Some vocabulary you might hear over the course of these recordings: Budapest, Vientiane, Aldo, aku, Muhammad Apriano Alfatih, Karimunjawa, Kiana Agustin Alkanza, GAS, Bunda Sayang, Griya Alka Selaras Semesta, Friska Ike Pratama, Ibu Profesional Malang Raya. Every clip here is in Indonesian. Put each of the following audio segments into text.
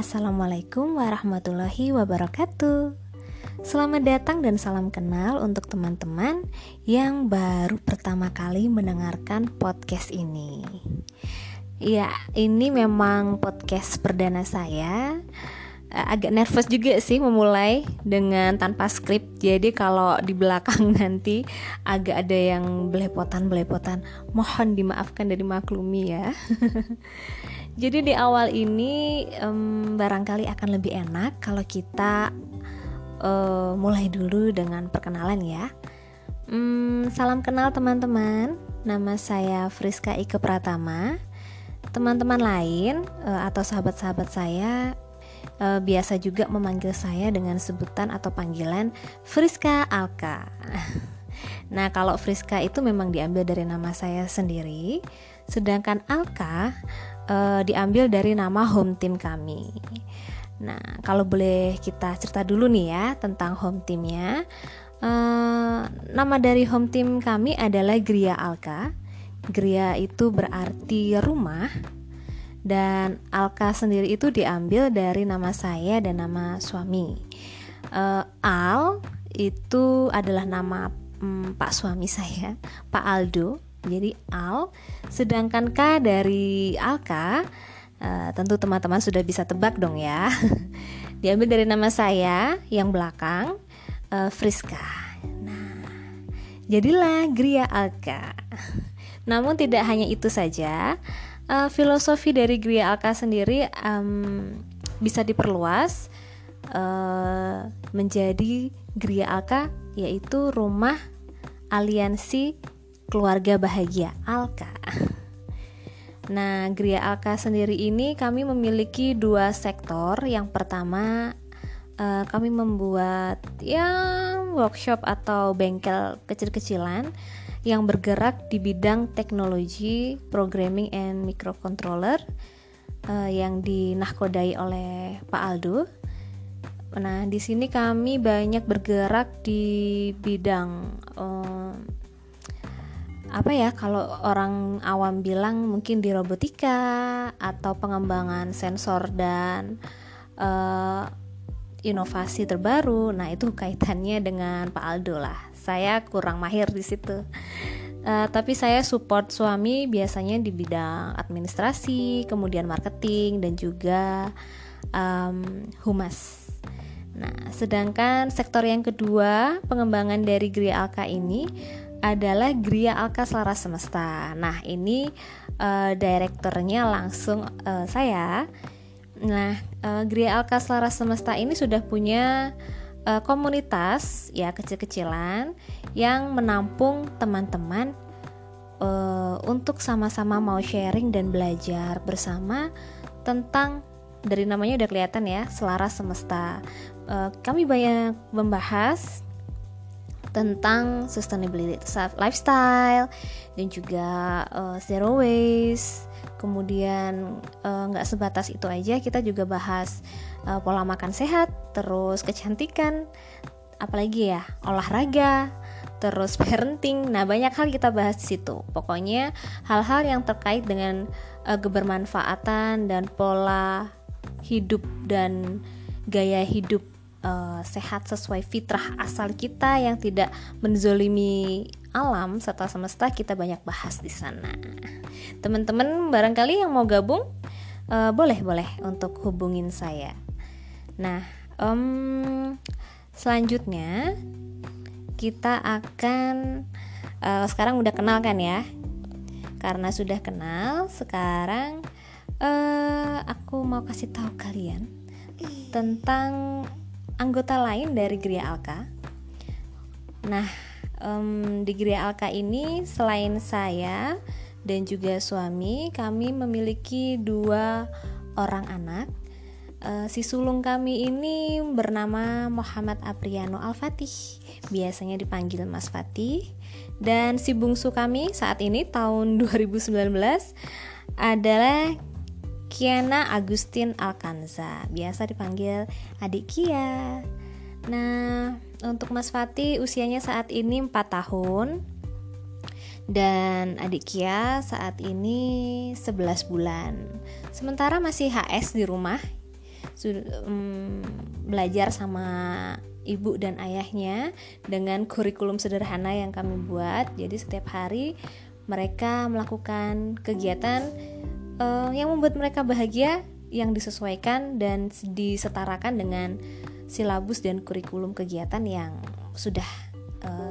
Assalamualaikum warahmatullahi wabarakatuh. Selamat datang dan salam kenal untuk teman-teman yang baru pertama kali mendengarkan podcast ini. Ya, ini memang podcast perdana saya. Agak nervous juga sih memulai dengan tanpa skrip. Jadi kalau di belakang nanti agak ada yang belepotan-belepotan, mohon dimaafkan dan dimaklumi ya. Jadi di awal ini barangkali akan lebih enak kalau kita mulai dulu dengan perkenalan ya. Salam kenal teman-teman. Nama saya Friska Ike Pratama. Teman-teman lain atau sahabat-sahabat saya biasa juga memanggil saya dengan sebutan atau panggilan Friska Alka. Nah, kalau Friska itu memang diambil dari nama saya sendiri, sedangkan Alka diambil dari nama home team kami. Nah, kalau boleh kita cerita dulu nih ya tentang home teamnya. Nama dari home team kami adalah Griya Alka. Griya itu berarti rumah, dan Alka sendiri itu diambil dari nama saya dan nama suami. Al itu adalah nama pak suami saya, Pak Aldo. Jadi Al, sedangkan K dari Alka. Tentu teman-teman sudah bisa tebak dong ya. Diambil dari nama saya yang belakang, Friska. Nah, jadilah Griya Alka. Namun tidak hanya itu saja, filosofi dari Griya Alka sendiri bisa diperluas menjadi Griya Alka, yaitu rumah aliansi keluarga bahagia Alka. Nah, Griya Alka sendiri ini kami memiliki dua sektor. Yang pertama, kami membuat yang workshop atau bengkel kecil-kecilan yang bergerak di bidang teknologi, programming and microcontroller yang dinahkodai oleh Pak Aldo. Nah, di sini kami banyak bergerak di bidang kalau orang awam bilang mungkin di robotika atau pengembangan sensor dan inovasi terbaru. Nah, itu kaitannya dengan Pak Aldo lah. Saya kurang mahir di situ. Tapi saya support suami biasanya di bidang administrasi, kemudian marketing dan juga humas. Nah, sedangkan sektor yang kedua, pengembangan dari Griya Alka ini adalah Griya Alka Selaras Semesta. Nah, ini direkturnya langsung saya. Nah, Griya Alka Selaras Semesta ini sudah punya komunitas ya kecil-kecilan yang menampung teman-teman untuk sama-sama mau sharing dan belajar bersama tentang, dari namanya udah kelihatan ya, Selaras Semesta. Kami banyak membahas tentang sustainability lifestyle dan juga zero waste. Kemudian nggak sebatas itu aja, kita juga bahas pola makan sehat, terus kecantikan, apalagi ya, olahraga, terus parenting. Nah, banyak hal kita bahas di situ. Pokoknya hal-hal yang terkait dengan kebermanfaatan dan pola hidup dan gaya hidup sehat sesuai fitrah asal kita yang tidak menzolimi alam serta semesta, kita banyak bahas di sana. Teman-teman barangkali yang mau gabung boleh untuk hubungin saya. Nah, selanjutnya kita akan sekarang udah kenal kan ya. Karena sudah kenal, sekarang aku mau kasih tahu kalian tentang anggota lain dari Griya Alka. Nah, di Griya Alka ini selain saya dan juga suami, kami memiliki 2 orang anak. Si sulung kami ini bernama Muhammad Apriano Alfatih, biasanya dipanggil Mas Fatih. Dan si bungsu kami saat ini tahun 2019 adalah Kiana Agustin Alkanza, biasa dipanggil Adik Kia. Nah, untuk Mas Fatih usianya saat ini 4 tahun dan Adik Kia saat ini 11 bulan. Sementara masih HS di rumah. belajar sama ibu dan ayahnya dengan kurikulum sederhana yang kami buat. Jadi setiap hari mereka melakukan kegiatan yang membuat mereka bahagia, yang disesuaikan dan disetarakan dengan silabus dan kurikulum kegiatan yang sudah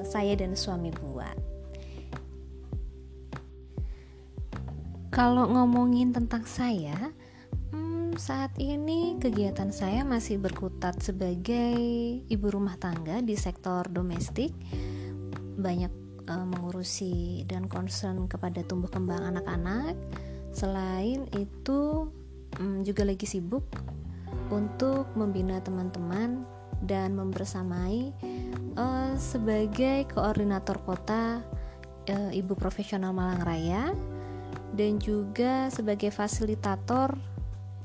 saya dan suami buat. Kalau ngomongin tentang saya, saat ini kegiatan saya masih berkutat sebagai ibu rumah tangga di sektor domestik, banyak mengurusi dan concern kepada tumbuh kembang anak-anak. Selain itu juga lagi sibuk untuk membina teman-teman dan membersamai sebagai koordinator kota Ibu Profesional Malang Raya, dan juga sebagai fasilitator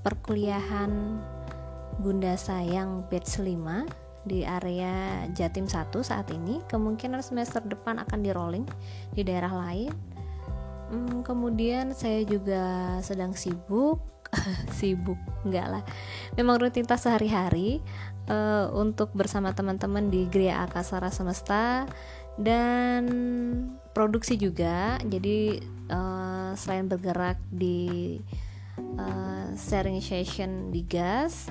perkuliahan Bunda Sayang batch 5 di area Jatim 1 saat ini. Kemungkinan semester depan akan di rolling di daerah lain. Kemudian saya juga sedang sibuk enggak lah, memang rutinitas sehari-hari untuk bersama teman-teman di Griya Alka Selaras Semesta dan produksi juga. Jadi selain bergerak di sharing session di GAS,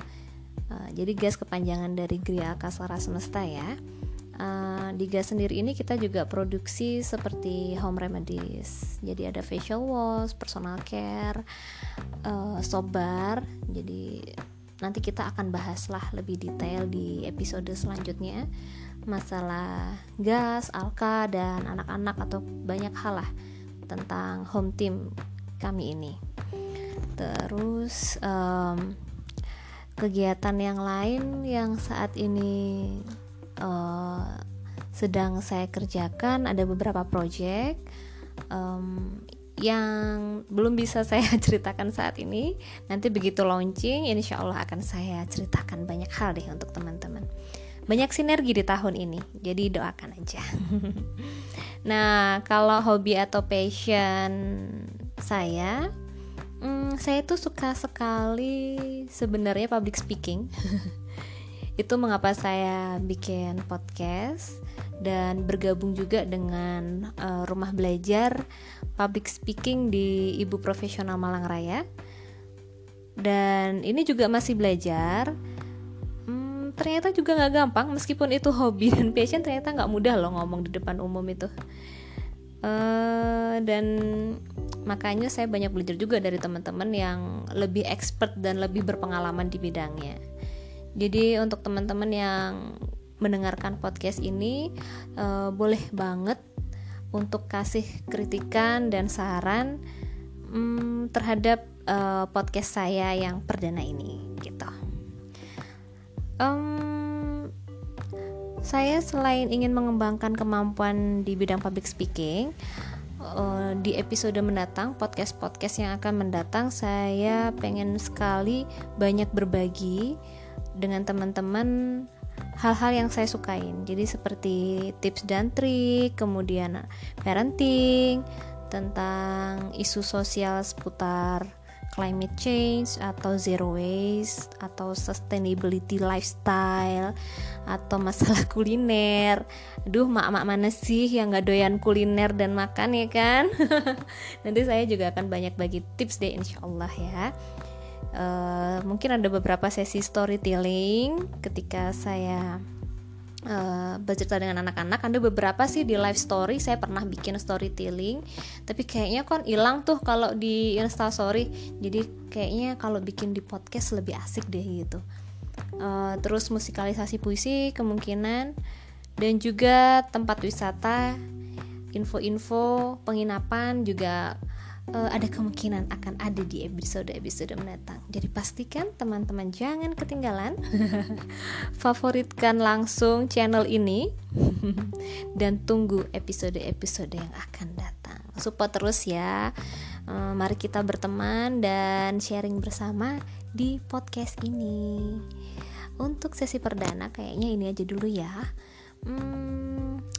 jadi GAS kepanjangan dari Griya Alka Selaras Semesta ya. Di GAS sendiri ini kita juga produksi seperti home remedies. Jadi ada facial wash, personal care, sobar. Jadi nanti kita akan bahaslah lebih detail di episode selanjutnya masalah GAS, Alka, dan anak-anak atau banyak hal lah tentang home team kami ini. Terus kegiatan yang lain yang saat ini sedang saya kerjakan, ada beberapa proyek yang belum bisa saya ceritakan saat ini. Nanti begitu launching insya Allah akan saya ceritakan banyak hal deh untuk teman-teman. Banyak sinergi di tahun ini, jadi doakan aja. Nah, kalau hobi atau passion saya itu suka sekali sebenarnya public speaking. Itu mengapa saya bikin podcast dan bergabung juga dengan rumah belajar public speaking di Ibu Profesional Malang Raya. Dan ini juga masih belajar. Ternyata juga gak gampang, meskipun itu hobi dan passion, ternyata gak mudah loh ngomong di depan umum itu. Dan makanya saya banyak belajar juga dari teman-teman yang lebih expert dan lebih berpengalaman di bidangnya. Jadi untuk teman-teman yang mendengarkan podcast ini, boleh banget untuk kasih kritikan dan saran terhadap podcast saya yang perdana ini gitu. Saya selain ingin mengembangkan kemampuan di bidang public speaking, di episode mendatang, podcast-podcast yang akan mendatang, saya pengen sekali banyak berbagi dengan teman-teman hal-hal yang saya sukain. Jadi seperti tips dan trik, kemudian parenting, tentang isu sosial seputar climate change atau zero waste atau sustainability lifestyle atau masalah kuliner. Aduh, mak-mak mana sih yang gak doyan kuliner dan makan ya kan? Nanti saya juga akan banyak bagi tips deh insyaallah ya. Mungkin ada beberapa sesi storytelling ketika saya bercerita dengan anak-anak. Ada beberapa sih di live story saya pernah bikin storytelling, tapi kayaknya kan hilang tuh kalau di Instastory. Jadi kayaknya kalau bikin di podcast lebih asik deh gitu. Terus musikalisasi puisi kemungkinan, dan juga tempat wisata, info-info penginapan juga ada kemungkinan akan ada di episode-episode mendatang. Jadi pastikan teman-teman jangan ketinggalan. Favoritkan langsung channel ini dan tunggu episode-episode yang akan datang. Support terus ya. Mari kita berteman dan sharing bersama di podcast ini. Untuk sesi perdana kayaknya ini aja dulu ya.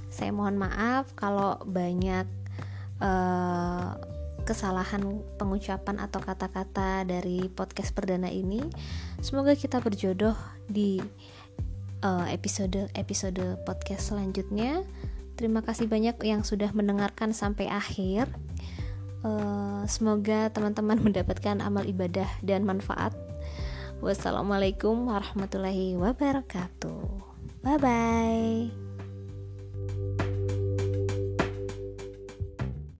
Saya mohon maaf kalau banyak kesalahan pengucapan atau kata-kata dari podcast perdana ini. Semoga kita berjodoh di episode podcast selanjutnya. Terima kasih banyak yang sudah mendengarkan sampai akhir. Semoga teman-teman mendapatkan amal ibadah dan manfaat. Wassalamualaikum warahmatullahi wabarakatuh. Bye-bye.